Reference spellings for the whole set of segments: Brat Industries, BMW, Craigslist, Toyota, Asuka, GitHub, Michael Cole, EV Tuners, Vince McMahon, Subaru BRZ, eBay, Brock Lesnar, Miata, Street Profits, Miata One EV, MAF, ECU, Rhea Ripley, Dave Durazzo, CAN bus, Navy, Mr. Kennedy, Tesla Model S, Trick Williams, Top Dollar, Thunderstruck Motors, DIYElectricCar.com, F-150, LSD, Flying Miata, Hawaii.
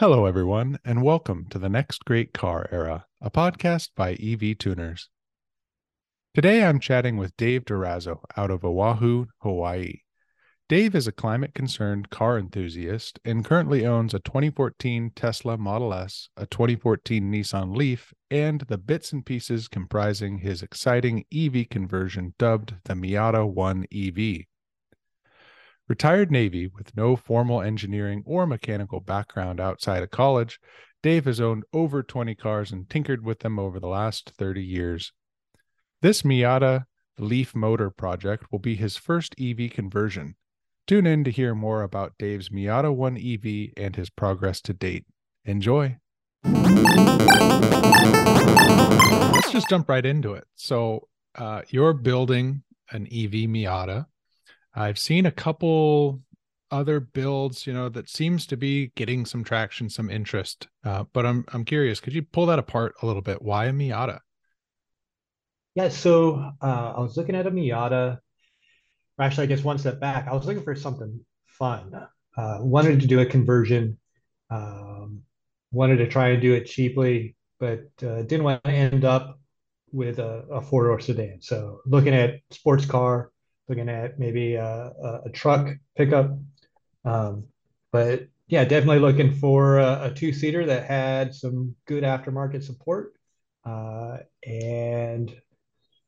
Hello, everyone, and welcome to The Next Great Car Era, a podcast by EV Tuners. Today, I'm chatting with Dave Durazzo out of Oahu, Hawaii. Dave is a climate-concerned car enthusiast and currently owns a 2014 Tesla Model S, a 2014 Nissan Leaf, and the bits and pieces comprising his exciting EV conversion dubbed the Miata One EV. Retired Navy with no formal engineering or mechanical background outside of college, Dave has owned over 20 cars and tinkered with them over the last 30 years. This Miata Leaf motor project will be his first EV conversion. Tune in to hear more about Dave's Miata One EV and his progress to date. Enjoy. Let's just jump right into it. So you're building an EV Miata. I've seen a couple other builds, that seems to be getting some traction, some interest. But I'm curious, could you pull that apart a little bit? Why a Miata? Yeah, so I was looking at a Miata. Actually, I guess one step back, I was looking for something fun. Wanted to do a conversion. Wanted to try and do it cheaply, but didn't want to end up with a four-door sedan. So looking at sports car, looking at maybe a truck pickup. But yeah, definitely looking for a two-seater that had some good aftermarket support. And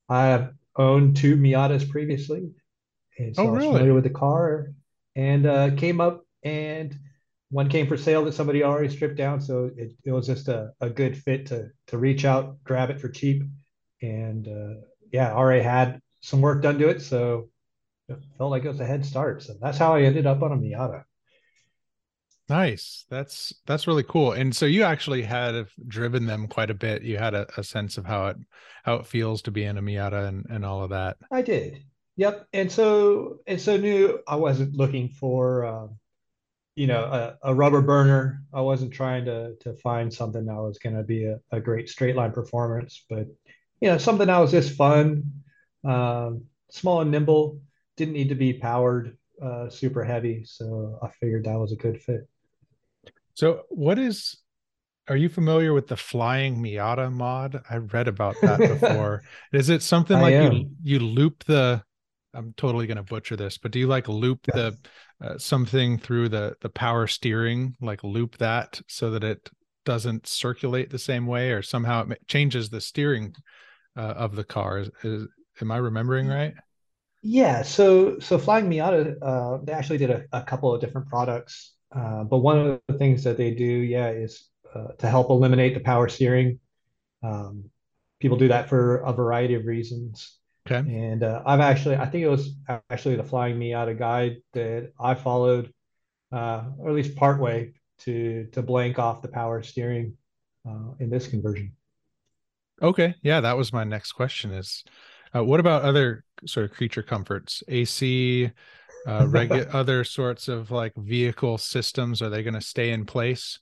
I've owned two Miatas previously. And so I was familiar with the car, and came up, and one came for sale that somebody already stripped down. So it was just a good fit to reach out, grab it for cheap. And already had some work done to it. So it felt like it was a head start. So that's how I ended up on a Miata. Nice. That's really cool. And so you actually had driven them quite a bit. You had a sense of how it feels to be in a Miata and all of that. I did. Yep. And so knew I wasn't looking for, a rubber burner. I wasn't trying to find something that was going to be a great straight line performance, but, something that was just fun. Small and nimble, didn't need to be powered super heavy, so I figured that was a good fit. So are you familiar with the Flying Miata mod? I read about that before. Is it something like you loop the, I'm totally going to butcher this, but do you like loop the something through the power steering, like loop that so that it doesn't circulate the same way, or somehow it changes the steering of the car? Am I remembering right? Yeah. So Flying Miata, they actually did a couple of different products. But one of the things that they do, is to help eliminate the power steering. People do that for a variety of reasons. Okay. And I think it was actually the Flying Miata guide that I followed, or at least partway, to blank off the power steering in this conversion. Okay. Yeah, that was my next question is, what about other sort of creature comforts, AC, other sorts of like vehicle systems? Are they going to stay in place?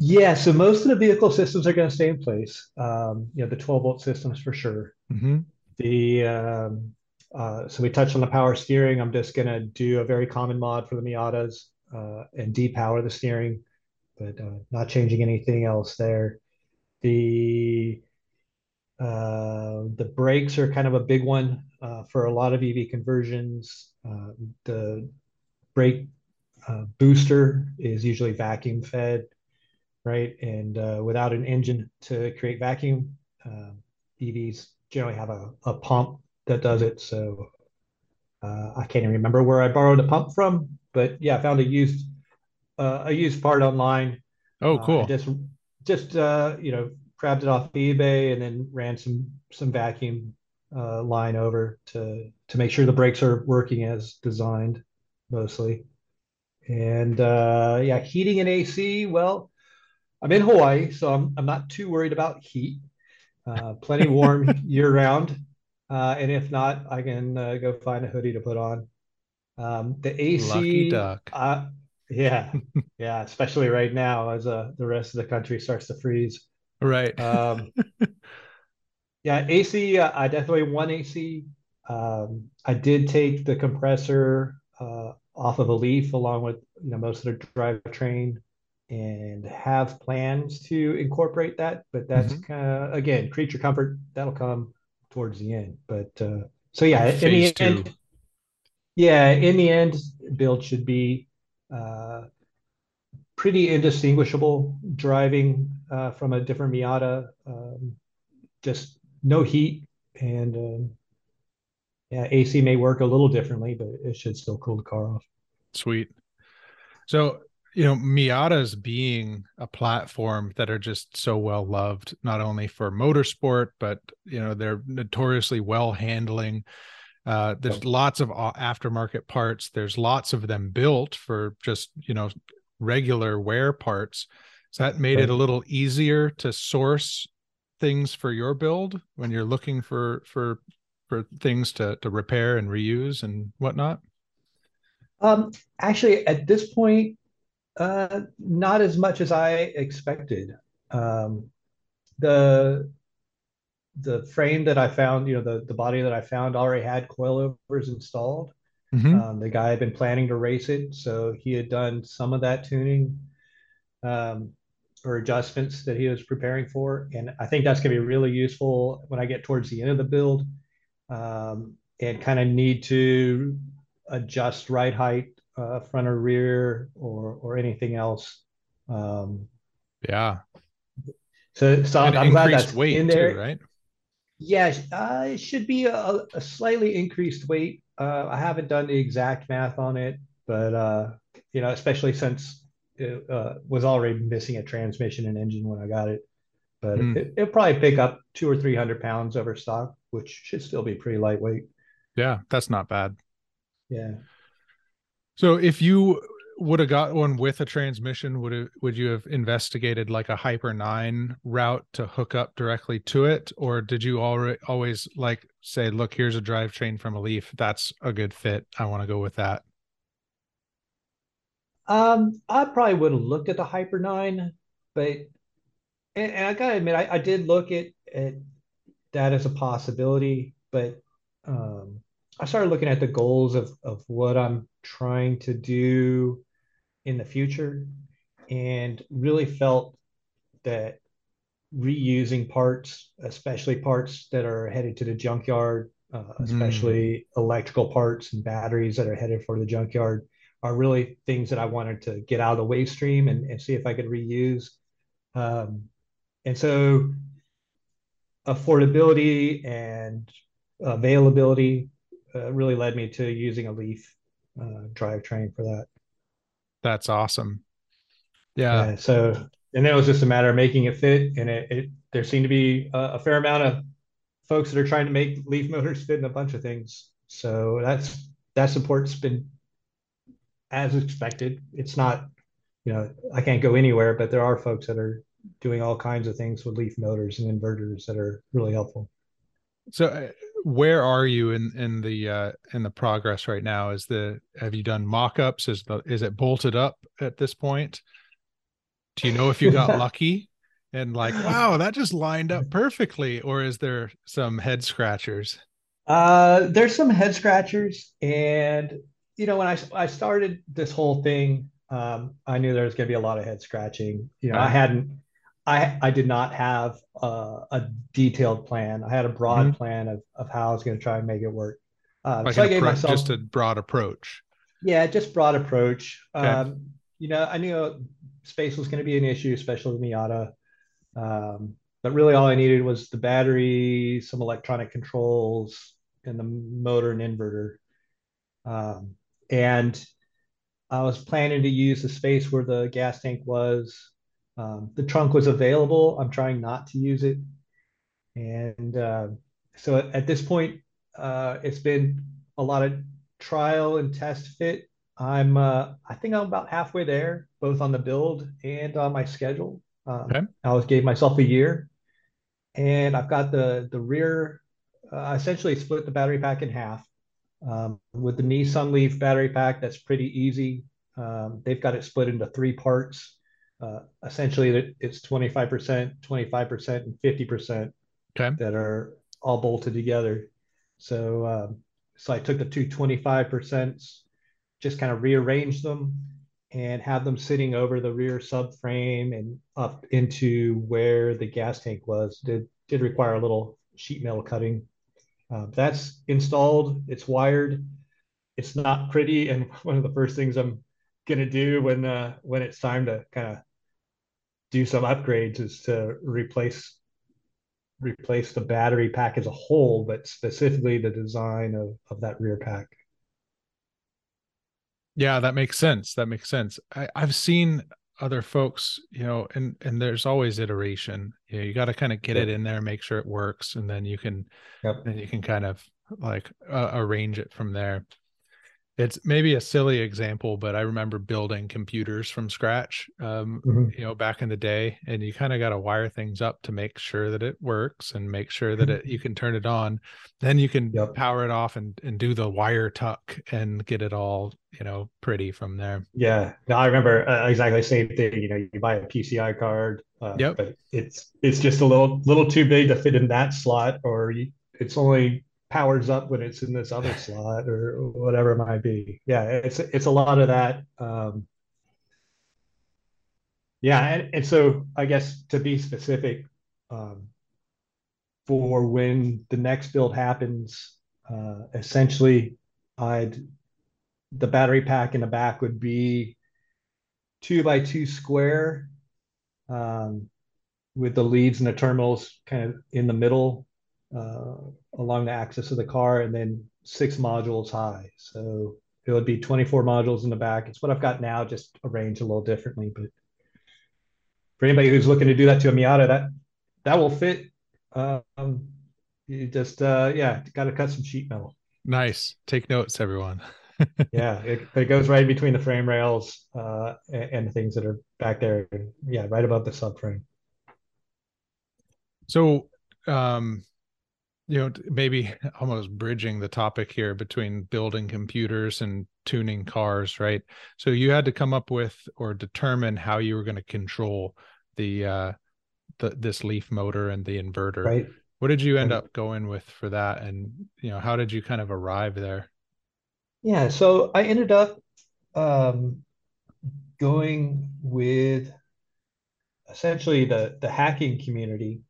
Yeah. So most of the vehicle systems are going to stay in place. The 12-volt systems for sure. Mm-hmm. So we touched on the power steering. I'm just going to do a very common mod for the Miatas and depower the steering, but not changing anything else there. The brakes are kind of a big one for a lot of EV conversions. The brake booster is usually vacuum fed, right? And without an engine to create vacuum, EVs generally have a pump that does it. So I can't even remember where I borrowed a pump from, but I found a used part online. Oh, cool. Just grabbed it off eBay and then ran some vacuum line over to make sure the brakes are working as designed mostly. And heating and AC. Well, I'm in Hawaii, so I'm not too worried about heat. Plenty warm year round. And if not, I can go find a hoodie to put on. The AC. Lucky duck. Especially right now as the rest of the country starts to freeze. Right. AC, I definitely want AC. I did take the compressor off of a Leaf along with, you know, most of their drivetrain, and have plans to incorporate that. But that's kind of, again, creature comfort. That'll come towards the end. But so yeah, in the end, build should be pretty indistinguishable driving from a different Miata. Just no heat, and yeah, AC may work a little differently, but it should still cool the car off. Sweet. So, you know, Miatas being a platform that are just so well loved, not only for motorsport, but, you know, they're notoriously well handling. There's lots of aftermarket parts. There's lots of them built for just, you know, regular wear parts. So that made it a little easier to source things for your build when you're looking for things to repair and reuse and whatnot? Actually, at this point, not as much as I expected. The frame that I found, you know, the body that I found already had coilovers installed. The guy had been planning to race it, so he had done some of that tuning or adjustments that he was preparing for. And I think that's going to be really useful when I get towards the end of the build. And kind of need to adjust ride height, front or rear, or anything else. Yeah. So I'm glad that's weight in there, too, right? Yeah, it should be a slightly increased weight. I haven't done the exact math on it, but you know, especially since it was already missing a transmission and engine when I got it. But it'll probably pick up 200 or 300 pounds over stock, which should still be pretty lightweight. Yeah, that's not bad. Yeah. So if you would have got one with a transmission, would you have investigated like a Hyper 9 route to hook up directly to it? Or did you always like say, look, here's a drivetrain from a Leaf. That's a good fit. I want to go with that. I probably would have looked at the Hyper 9, but, and I got to admit, I did look at that as a possibility, but I started looking at the goals of what I'm trying to do in the future, and really felt that reusing parts, especially parts that are headed to the junkyard, especially electrical parts and batteries that are headed for the junkyard, are really things that I wanted to get out of the waste stream and see if I could reuse. And so affordability and availability really led me to using a Leaf drivetrain for that. That's awesome. Yeah. So, and then it was just a matter of making it fit. And there seemed to be a fair amount of folks that are trying to make Leaf motors fit in a bunch of things. So that support's been as expected. It's not, you know, I can't go anywhere, but there are folks that are doing all kinds of things with Leaf motors and inverters that are really helpful. So where are you in the progress right now? Have you done mock-ups? Is it bolted up at this point? Do you know if you got lucky and like, wow, that just lined up perfectly, or is there some head scratchers? There's some head scratchers. And, you know, when I started this whole thing, I knew there was going to be a lot of head scratching. You know, I did not have a detailed plan. I had a broad plan of how I was going to try and make it work. Like so I gave myself just a broad approach. Yeah, just broad approach. Okay. You know, I knew space was going to be an issue, especially with Miata. But really all I needed was the battery, some electronic controls, and the motor and inverter. And I was planning to use the space where the gas tank was. The trunk was available. I'm trying not to use it. And so at this point, it's been a lot of trial and test fit. I think I'm about halfway there, both on the build and on my schedule. I always gave myself a year. And I've got the rear, I essentially split the battery pack in half. With the Nissan Leaf battery pack, that's pretty easy. They've got it split into three parts. Essentially, it's 25%, 25%, and 50% that are all bolted together. So I took the two 25%, just kind of rearrange them and have them sitting over the rear subframe and up into where the gas tank was. Did require a little sheet metal cutting. That's installed, it's wired. It's not pretty, and one of the first things I'm gonna do when it's time to kind of do some upgrades is to replace the battery pack as a whole, but specifically the design of that rear pack. Yeah, that makes sense. That makes sense. I've seen other folks, you know, and there's always iteration. You know, you got to kind of get it in there, make sure it works, and then you can, then you can kind of like arrange it from there. It's maybe a silly example, but I remember building computers from scratch, you know, back in the day, and you kind of got to wire things up to make sure that it works and make sure that you can turn it on. Then you can power it off and do the wire tuck and get it all, you know, pretty from there. Yeah, no, I remember exactly the same thing. You know, you buy a PCI card, but it's just a little too big to fit in that slot, or it's only powers up when it's in this other slot or whatever it might be. Yeah, it's a lot of that. And so I guess to be specific, for when the next build happens, essentially the battery pack in the back would be 2x2 square, with the leads and the terminals kind of in the middle, along the axis of the car, and then 6 modules high. So it would be 24 modules in the back. It's what I've got now, just arranged a little differently. But for anybody who's looking to do that to a Miata, that will fit. You just, got to cut some sheet metal. Nice. Take notes, everyone. Yeah, it goes right between the frame rails and the things that are back there. Yeah, right above the subframe. So, you know, maybe almost bridging the topic here between building computers and tuning cars, right? So you had to come up with or determine how you were going to control this Leaf motor and the inverter. Right. What did you end up going with for that? And, you know, how did you kind of arrive there? Yeah, so I ended up going with essentially the hacking community.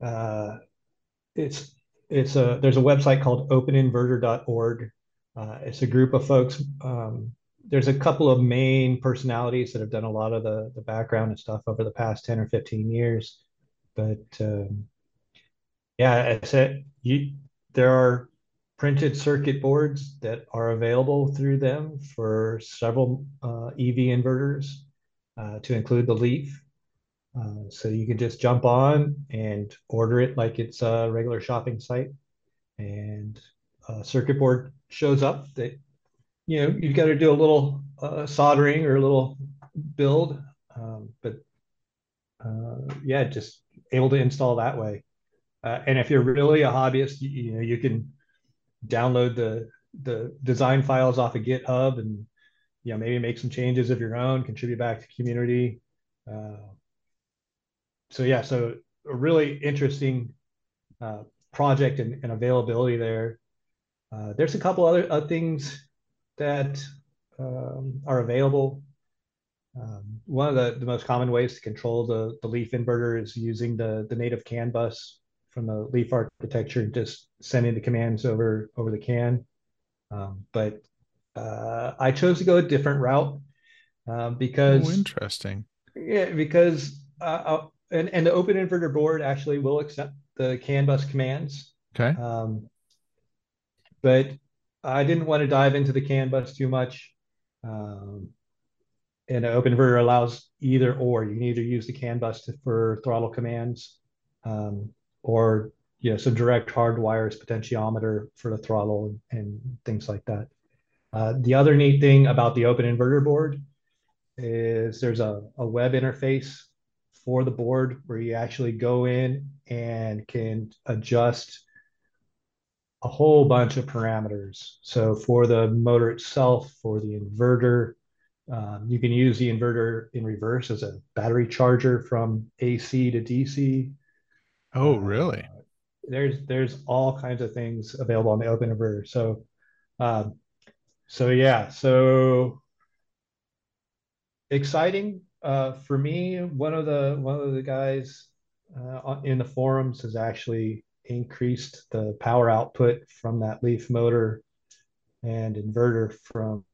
There's a website called openinverter.org. It's a group of folks. There's a couple of main personalities that have done a lot of the background and stuff over the past 10 or 15 years. But there are printed circuit boards that are available through them for several EV inverters, to include the Leaf. So you can just jump on and order it like it's a regular shopping site, and a circuit board shows up that, you know, you've got to do a little soldering or a little build, just able to install that way. And if you're really a hobbyist, you know, you can download the design files off of GitHub and, you know, maybe make some changes of your own, contribute back to the community. So a really interesting project and availability there. There's a couple other things that are available. One of the most common ways to control the Leaf inverter is using the native CAN bus from the Leaf architecture, just sending the commands over the CAN. But I chose to go a different route because... Oh, interesting. Yeah, because... And the open inverter board actually will accept the CAN bus commands. Okay. But I didn't want to dive into the CAN bus too much. And the open inverter allows either or. You can either use the CAN bus for throttle commands, or, you know, some direct hardwires, potentiometer for the throttle and things like that. The other neat thing about the open inverter board is there's a web interface for the board where you actually go in and can adjust a whole bunch of parameters. So for the motor itself, for the inverter, you can use the inverter in reverse as a battery charger from AC to DC. Oh, really? There's all kinds of things available on the open inverter. So So yeah, so exciting for me. One of the guys in the forums has actually increased the power output from that Leaf motor and inverter from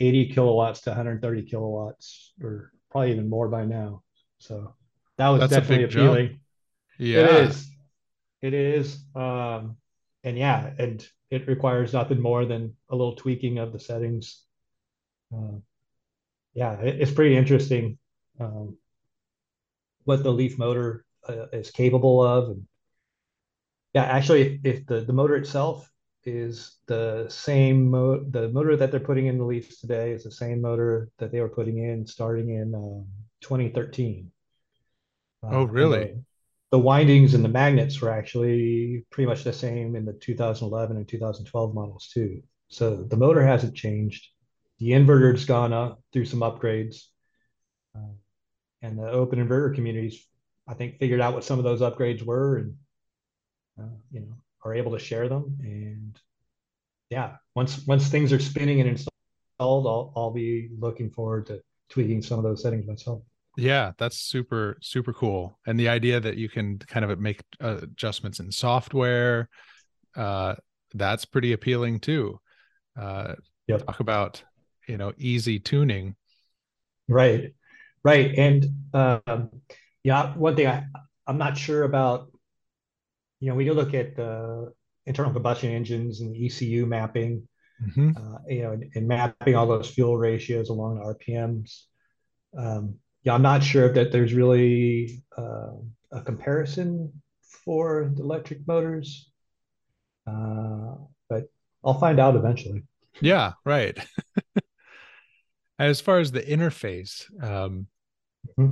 80 kilowatts to 130 kilowatts, or probably even more by now. So that was definitely appealing. Jump. Yeah, it is. It is. And yeah, and it requires nothing more than a little tweaking of the settings. Yeah, it's pretty interesting what the Leaf motor is capable of. And yeah, actually, if the motor itself is the same motor, the motor that they're putting in the Leafs today is the same motor that they were putting in starting in 2013. Oh, really? The windings and the magnets were actually pretty much the same in the 2011 and 2012 models too. So the motor hasn't changed. The inverter's gone up through some upgrades. And the open inverter communities, I think, figured out what some of those upgrades were and, you know, are able to share them. And yeah, once things are spinning and installed, I'll be looking forward to tweaking some of those settings myself. Yeah, that's super, super cool. And the idea that you can kind of make adjustments in software, that's pretty appealing too. Yep. Talk about, you know, easy tuning. Right, right. And yeah, one thing I'm not sure about, you know, when you look at the internal combustion engines and the ECU mapping, mm-hmm. You know, and mapping all those fuel ratios along the RPMs, yeah, I'm not sure that there's really a comparison for the electric motors, but I'll find out eventually. Yeah, right. As far as the interface mm-hmm.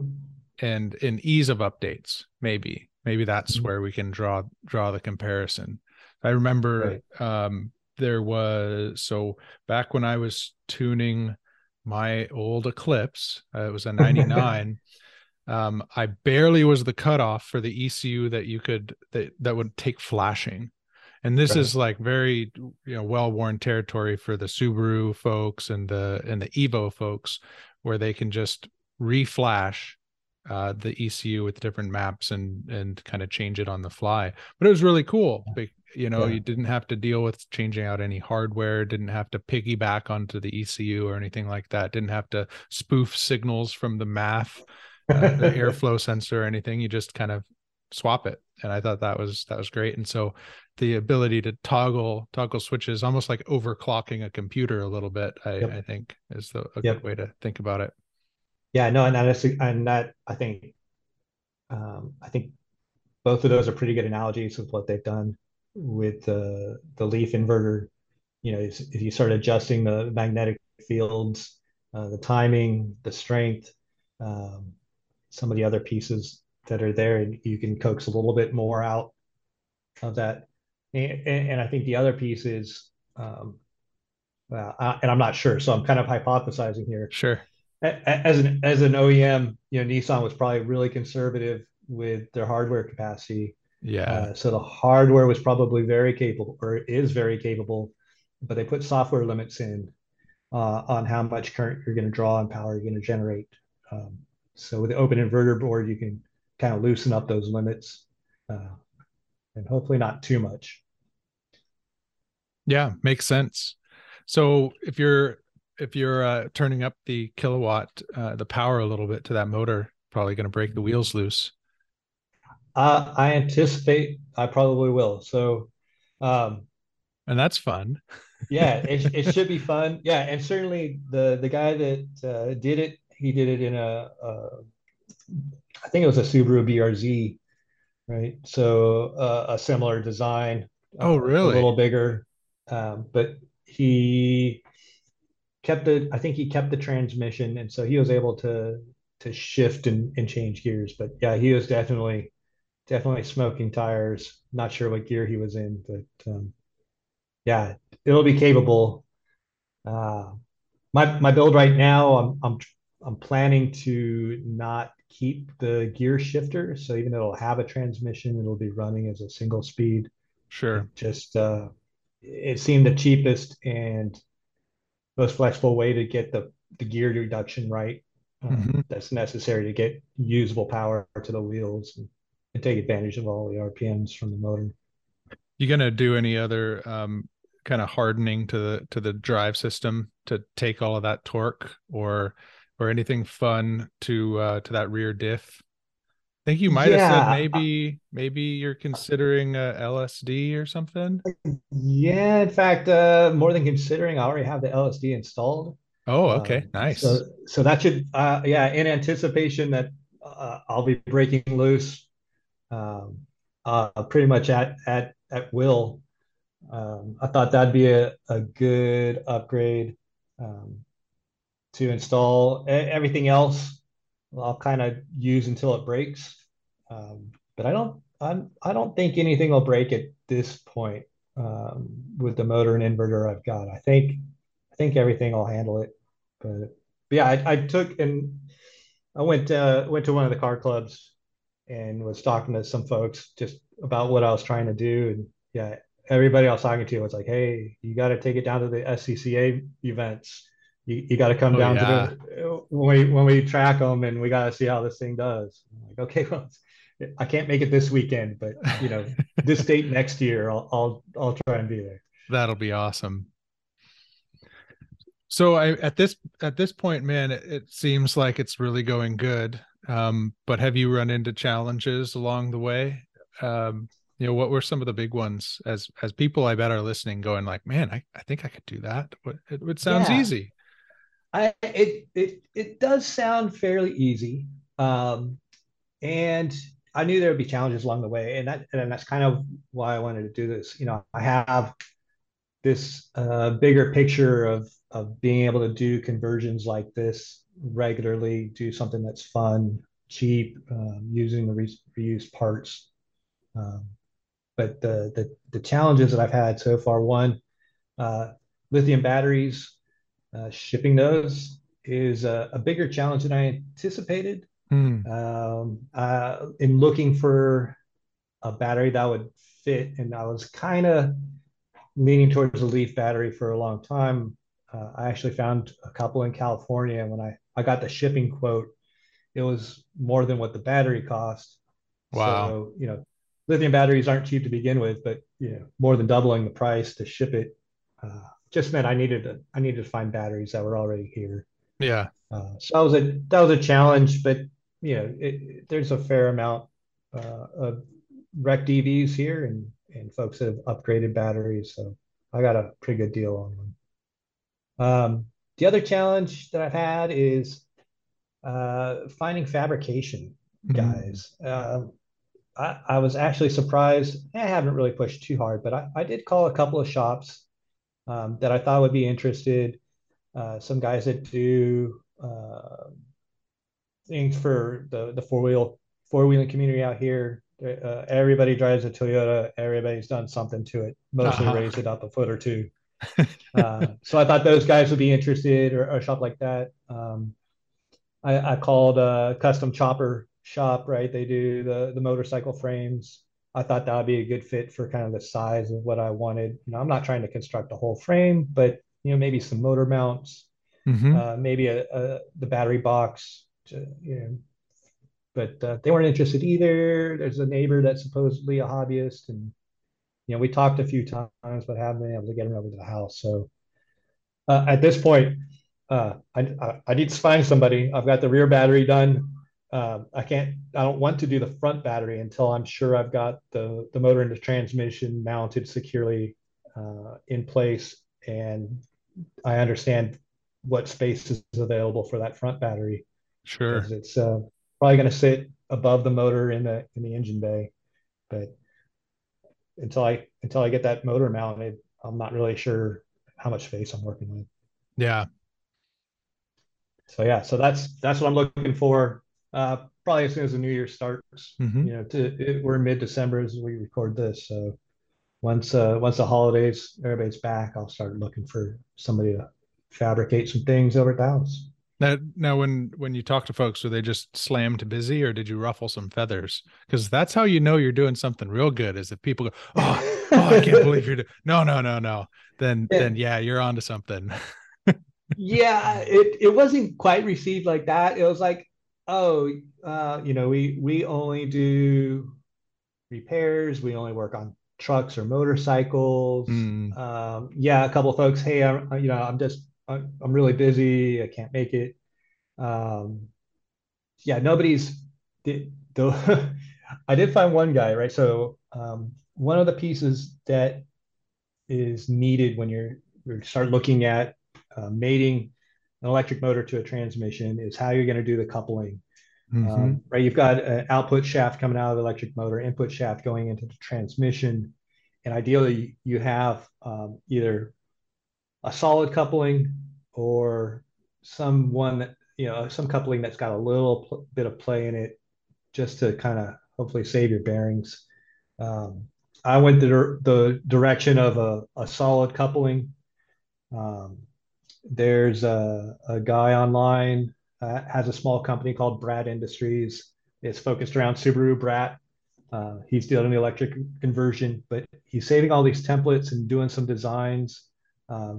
and in ease of updates, maybe that's mm-hmm. where we can draw the comparison. I remember right. There was, so back when I was tuning my old Eclipse, it was a 99. I barely was the cutoff for the ECU that you could, that would take flashing. And this right. is like very, you know, well-worn territory for the Subaru folks and the Evo folks, where they can just reflash the ECU with different maps and kind of change it on the fly. But it was really cool. You know, yeah. you didn't have to deal with changing out any hardware, didn't have to piggyback onto the ECU or anything like that, didn't have to spoof signals from the MAF, the airflow sensor or anything. You just kind of swap it. And I thought that was great. And so the ability to toggle switches, almost like overclocking a computer a little bit, yep. I think is a yep. good way to think about it. Yeah, no, and that, I think both of those are pretty good analogies of what they've done with the Leaf inverter. You know, if you start adjusting the magnetic fields, the timing, the strength, some of the other pieces that are there, and you can coax a little bit more out of that. And I think the other piece is, and I'm not sure, so I'm kind of hypothesizing here. Sure. As an OEM, you know, Nissan was probably really conservative with their hardware capacity. Yeah. So the hardware was probably very capable, or is very capable, but they put software limits in on how much current you're going to draw and power you're going to generate. So with the open inverter board, you can kind of loosen up those limits and hopefully not too much. Yeah, makes sense. So if you're turning up the kilowatt, the power a little bit to that motor, probably going to break the wheels loose. I anticipate I probably will. So, and that's fun. Yeah, it should be fun. Yeah, and certainly the guy that did it, he did it in I think it was a Subaru BRZ, right? So a similar design. Oh, really? A little bigger, but he kept the, I think he kept the transmission, and so he was able to shift and change gears. But yeah, he was definitely smoking tires. Not sure what gear he was in, but yeah, it'll be capable. My build right now, I'm planning to not keep the gear shifter, so even though it'll have a transmission, it'll be running as a single speed. Sure. It seemed the cheapest and most flexible way to get the gear reduction right that's necessary to get usable power to the wheels and take advantage of all the RPMs from the motor. You going to do any other kind of hardening to the drive system to take all of that torque or anything fun to that rear diff? I think you might have said maybe you're considering LSD or something. Yeah, in fact, more than considering, I already have the LSD installed. Oh, okay, nice. So that should, in anticipation that I'll be breaking loose pretty much at will. I thought that'd be a good upgrade to install. Everything else I'll kind of use until it breaks, but I don't think anything will break at this point with the motor and inverter I've got. I think everything will handle it. But yeah, I went to one of the car clubs and was talking to some folks just about what I was trying to do, and yeah, everybody I was talking to was like, "Hey, you got to take it down to the SCCA events. You got to come down to the, when we track them, and we got to see how this thing does." I'm like, okay, well, I can't make it this weekend, but this date next year, I'll try and be there. That'll be awesome. So at this point, man, it seems like it's really going good. But have you run into challenges along the way? What were some of the big ones as people I bet are listening, going like, "Man, I think I could do that. It sounds easy." It does sound fairly easy, and I knew there would be challenges along the way, and that's kind of why I wanted to do this. I have this bigger picture of being able to do conversions like this regularly, do something that's fun, cheap, using the reused parts. But the challenges that I've had so far, one, lithium batteries. Shipping those is a bigger challenge than I anticipated. In looking for a battery that would fit, and I was kind of leaning towards the Leaf battery for a long time. I actually found a couple in California, and when I got the shipping quote, it was more than what the battery cost. Wow. So, lithium batteries aren't cheap to begin with, but more than doubling the price to ship it just meant I needed to find batteries that were already here. Yeah. So that was a challenge, but there's a fair amount of wrecked EVs here and folks that have upgraded batteries, so I got a pretty good deal on them. The other challenge that I've had is finding fabrication guys. I was actually surprised. I haven't really pushed too hard, but I did call a couple of shops that I thought would be interested. Some guys that do things for the four-wheeling community out here. Everybody drives a Toyota. Everybody's done something to it. Mostly raised it up a foot or two. So I thought those guys would be interested, or a shop like that. I called a custom chopper shop, right? They do the motorcycle frames. I thought that would be a good fit for kind of the size of what I wanted. I'm not trying to construct a whole frame, but maybe some motor mounts, maybe the battery box. But they weren't interested either. There's a neighbor that's supposedly a hobbyist, and we talked a few times, but haven't been able to get him over to the house. So at this point, I need to find somebody. I've got the rear battery done. I don't want to do the front battery until I'm sure I've got the motor and the transmission mounted securely in place, and I understand what space is available for that front battery. Sure. It's probably going to sit above the motor in the engine bay, but until I get that motor mounted, I'm not really sure how much space I'm working with. Yeah. So yeah, so that's what I'm looking for. Probably as soon as the new year starts, we're mid-December as we record this. So once the holidays, everybody's back, I'll start looking for somebody to fabricate some things over at the house. Now, when you talk to folks, are they just slammed busy, or did you ruffle some feathers? Because that's how you're doing something real good, is if people go, "Oh, I can't believe you're doing." No. Then you're onto something. Yeah, it wasn't quite received like that. It was like, oh, we only do repairs. We only work on trucks or motorcycles. Yeah, a couple of folks, hey, I'm really busy. I can't make it. Yeah, nobody's I did find one guy, right? So one of the pieces that is needed when you start looking at mating an electric motor to a transmission is how you're going to do the coupling. Right? You've got an output shaft coming out of the electric motor, input shaft going into the transmission. And ideally, you have either a solid coupling or some coupling that's got a little bit of play in it, just to kind of hopefully save your bearings. I went the direction of a solid coupling. There's a guy online, has a small company called Brat Industries. It's focused around Subaru Brat. He's doing the electric conversion, but he's saving all these templates and doing some designs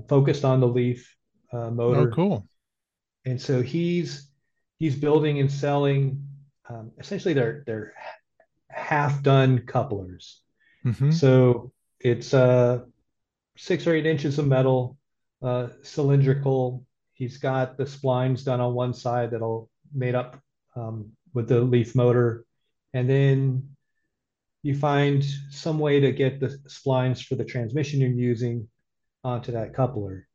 focused on the Leaf motor. Oh, cool. And so he's building and selling essentially they're half done couplers. So it's 6 or 8 inches of metal, cylindrical. He's got the splines done on one side that'll made up with the Leaf motor, and then you find some way to get the splines for the transmission you're using onto that coupler.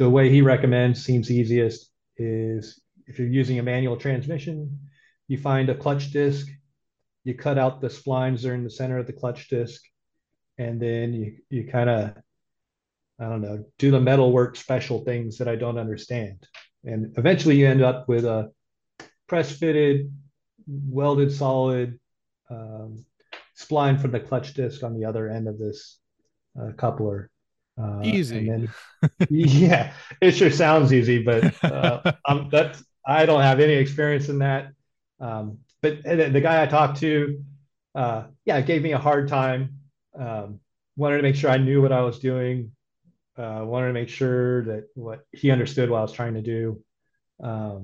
The way he recommends seems easiest is if you're using a manual transmission, you find a clutch disc, you cut out the splines that are in the center of the clutch disc, and then you kind of, do the metalwork special things that I don't understand. And eventually you end up with a press-fitted, welded solid spline from the clutch disc on the other end of this coupler. Easy. Yeah, it sure sounds easy, but I don't have any experience in that. But the guy I talked to, gave me a hard time. Wanted to make sure I knew what I was doing. Wanted to make sure that what he understood what I was trying to do. I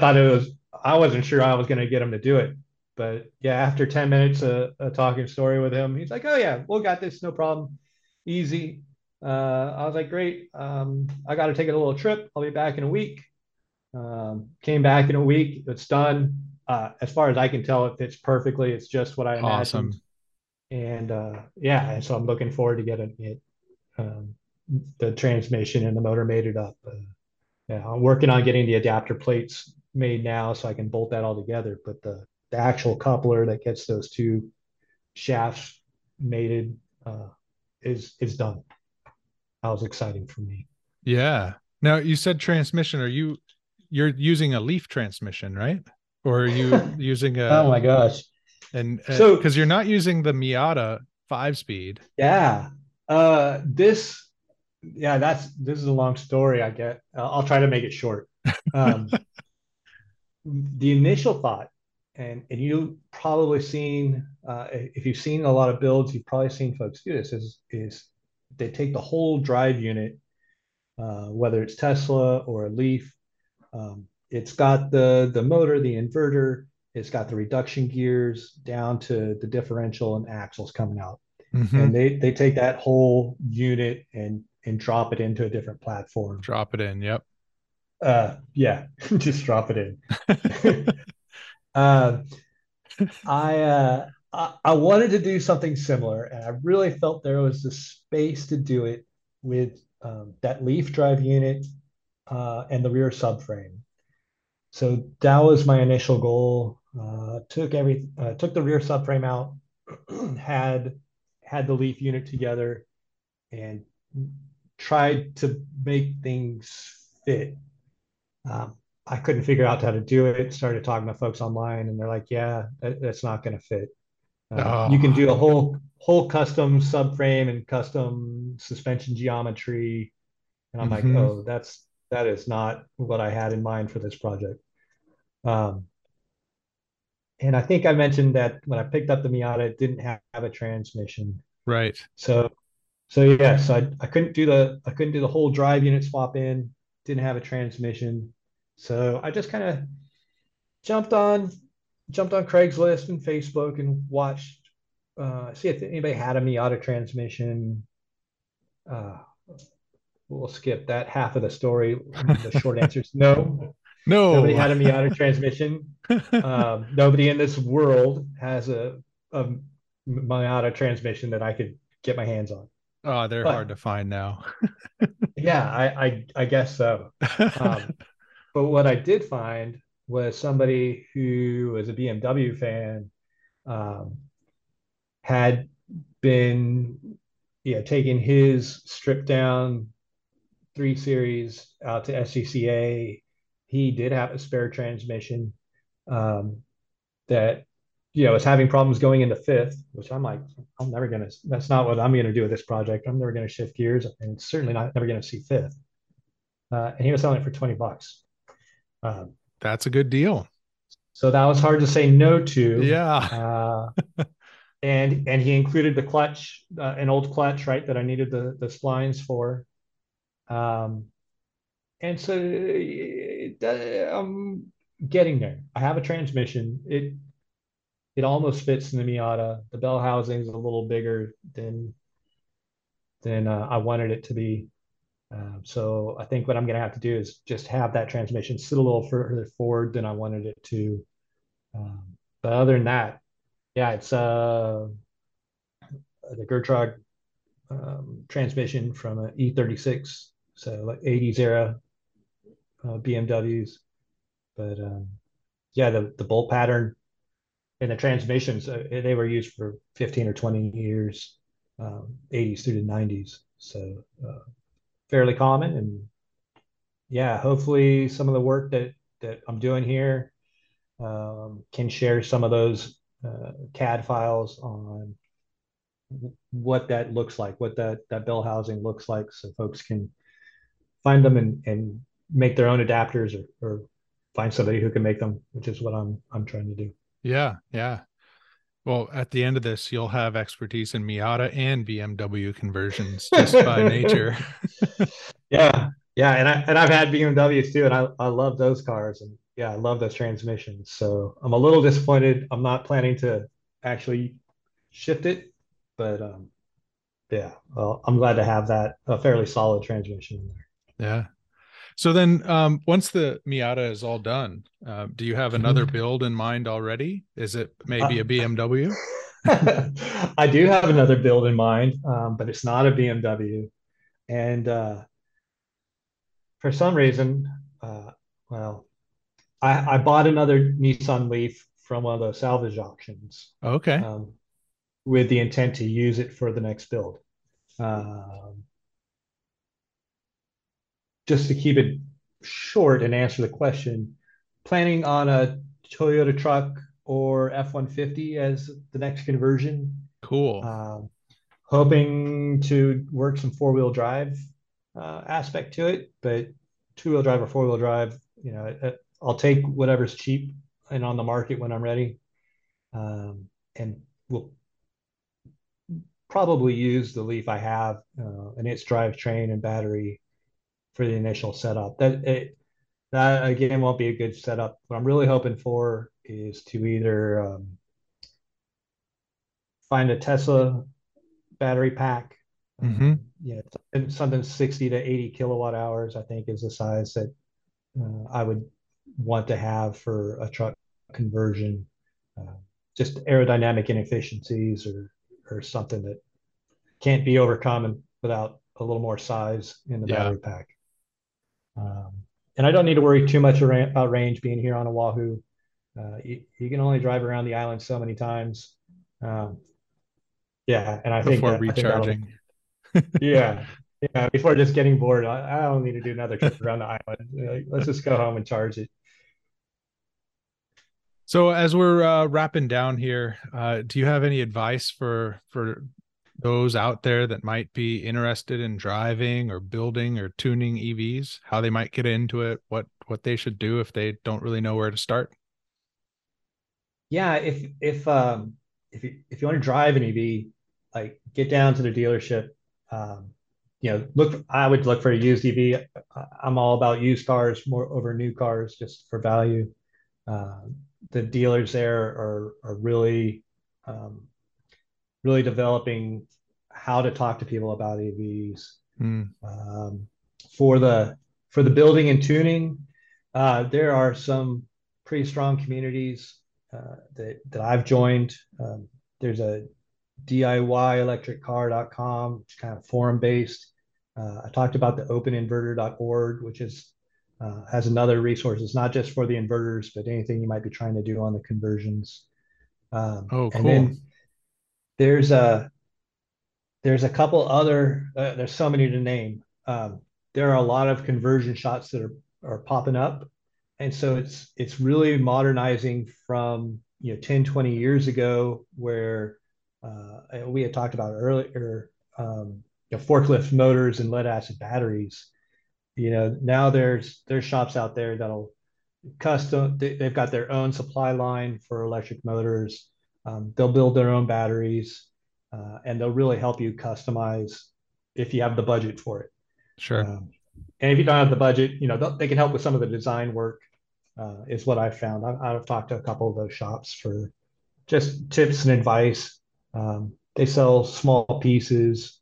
thought I wasn't sure I was going to get him to do it. But yeah, after 10 minutes of a talking story with him, he's like, oh yeah, we'll got this, no problem, easy. I was like, great. I got to take a little trip. I'll be back in a week. Came back in a week. It's done. As far as I can tell, it fits perfectly. It's just what I imagined. Awesome. And and so I'm looking forward to getting it, the transmission and the motor mated up. I'm working on getting the adapter plates made now so I can bolt that all together. But the actual coupler that gets those two shafts mated is done. That was exciting for me. Yeah. Now you said transmission. You're using a Leaf transmission, right? Or are you using a? Oh my gosh! And so because you're not using the Miata 5-speed. Yeah. This is a long story. I get. I'll try to make it short. The initial thought. And you've probably seen, if you've seen a lot of builds, you've probably seen folks do this, is they take the whole drive unit, whether it's Tesla or a Leaf. It's got the motor, the inverter, it's got the reduction gears down to the differential and axles coming out. And they take that whole unit and drop it into a different platform. Drop it in, yep. Just drop it in. I wanted to do something similar, and I really felt there was the space to do it with that Leaf drive unit and the rear subframe. So that was my initial goal. Took the rear subframe out, had the Leaf unit together, and tried to make things fit. I couldn't figure out how to do it. Started talking to folks online, and they're like, "Yeah, that's not going to fit. You can do a whole custom subframe and custom suspension geometry." And I'm like, "Oh, that is not what I had in mind for this project." And I think I mentioned that when I picked up the Miata, it didn't have a transmission. Right. So So yes, I couldn't do the whole drive unit swap in. Didn't have a transmission, so I just kind of jumped on Craigslist and Facebook and watched see if anybody had a Miata transmission. We'll skip that half of the story. The short answer is no. No. Nobody had a Miata transmission. Nobody in this world has a Miata transmission that I could get my hands on. Oh, they're hard to find now. Yeah, I guess so. But what I did find was somebody who was a BMW fan, had been taking his stripped down 3 Series out to SCCA. He did have a spare transmission that was having problems going into 5th, which I'm like, I'm never gonna. That's not what I'm gonna do with this project. I'm never gonna shift gears, and certainly not never gonna see 5th. And he was selling it for $20. That's a good deal. So that was hard to say no to. Yeah. And he included the clutch, an old clutch, right, that I needed the splines for. And so I'm getting there. I have a transmission. It almost fits in the Miata. The bell housing is a little bigger than I wanted it to be. So I think what I'm going to have to do is just have that transmission sit a little further forward than I wanted it to. But other than that, yeah, it's the Getrag transmission from an E36, so like 80s era BMWs. But yeah, the bolt pattern and the transmissions, they were used for 15 or 20 years, 80s through the 90s. So fairly common. And yeah, hopefully some of the work that I'm doing here can share some of those CAD files on what that looks like, what that bell housing looks like, so folks can find them and make their own adapters or find somebody who can make them, which is what I'm trying to do. Yeah, yeah. Well, at the end of this, you'll have expertise in Miata and BMW conversions just by nature. Yeah, and I've had BMWs too, and I love those cars, and yeah, I love those transmissions. So I'm a little disappointed I'm not planning to actually shift it, but yeah, well, I'm glad to have that a fairly solid transmission in there. Yeah. So then once the Miata is all done, do you have another build in mind already? Is it maybe a BMW? I do have another build in mind, but it's not a BMW. And for some reason, I bought another Nissan Leaf from one of those salvage auctions. Okay. With the intent to use it for the next build. Just to keep it short and answer the question, planning on a Toyota truck or F-150 as the next conversion. Cool. Hoping to work some four-wheel drive aspect to it, but two-wheel drive or four-wheel drive, I'll take whatever's cheap and on the market when I'm ready. And we'll probably use the Leaf I have and its drivetrain and battery for the initial setup. That again won't be a good setup. What I'm really hoping for is to either find a Tesla battery pack, something 60 to 80 kilowatt hours, I think, is the size that I would want to have for a truck conversion. Just aerodynamic inefficiencies or something that can't be overcome without a little more size in the battery pack. And I don't need to worry too much about range being here on Oahu. You can only drive around the island so many times. And I think before recharging. Yeah, before just getting bored, I don't need to do another trip around the island. Let's just go home and charge it. So as we're wrapping down here, do you have any advice for those out there that might be interested in driving or building or tuning EVs, how they might get into it, what they should do if they don't really know where to start? Yeah. If you want to drive an EV, like, get down to the dealership. I would look for a used EV. I'm all about used cars more over new cars just for value. The dealers there are really, really developing how to talk to people about EVs. For the building and tuning, there are some pretty strong communities that I've joined. There's a DIYElectricCar.com, which is kind of forum-based. I talked about the openinverter.org, which is has another resource. It's not just for the inverters, but anything you might be trying to do on the conversions. Cool. And then there's a couple other, there's so many to name. There are a lot of conversion shops that are popping up. And so it's really modernizing from 10, 20 years ago, where we had talked about earlier, forklift motors and lead acid batteries. Now there's shops out there that'll they've got their own supply line for electric motors. They'll build their own batteries, and they'll really help you customize if you have the budget for it. Sure. And if you don't have the budget, they can help with some of the design work. Is what I found. I've talked to a couple of those shops for just tips and advice. They sell small pieces.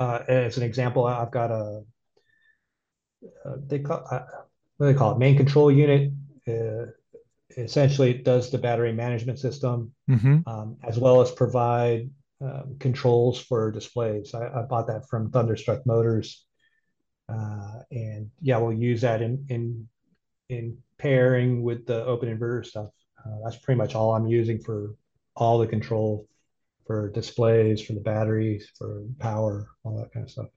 As an example, I've got a main control unit. Essentially, it does the battery management system, as well as provide controls for displays. I bought that from Thunderstruck Motors. We'll use that in pairing with the open inverter stuff. That's pretty much all I'm using for all the control, for displays, for the batteries, for power, all that kind of stuff.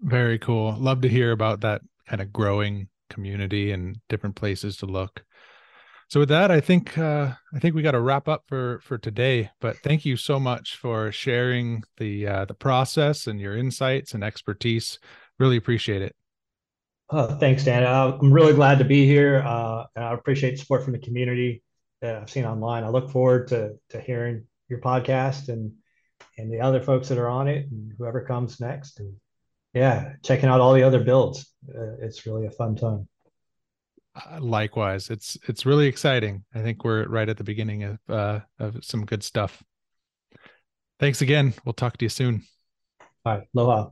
Very cool. Love to hear about that kind of growing community and different places to look. So with that, I think we got to wrap up for today, but thank you so much for sharing the process and your insights and expertise. Really appreciate it. Oh, thanks, Dan. I'm really glad to be here. And I appreciate the support from the community that I've seen online. I look forward to hearing your podcast and the other folks that are on it and whoever comes next. And checking out all the other builds. It's really a fun time. Likewise. It's really exciting. I think we're right at the beginning of some good stuff. Thanks again. We'll talk to you soon. All right. Aloha.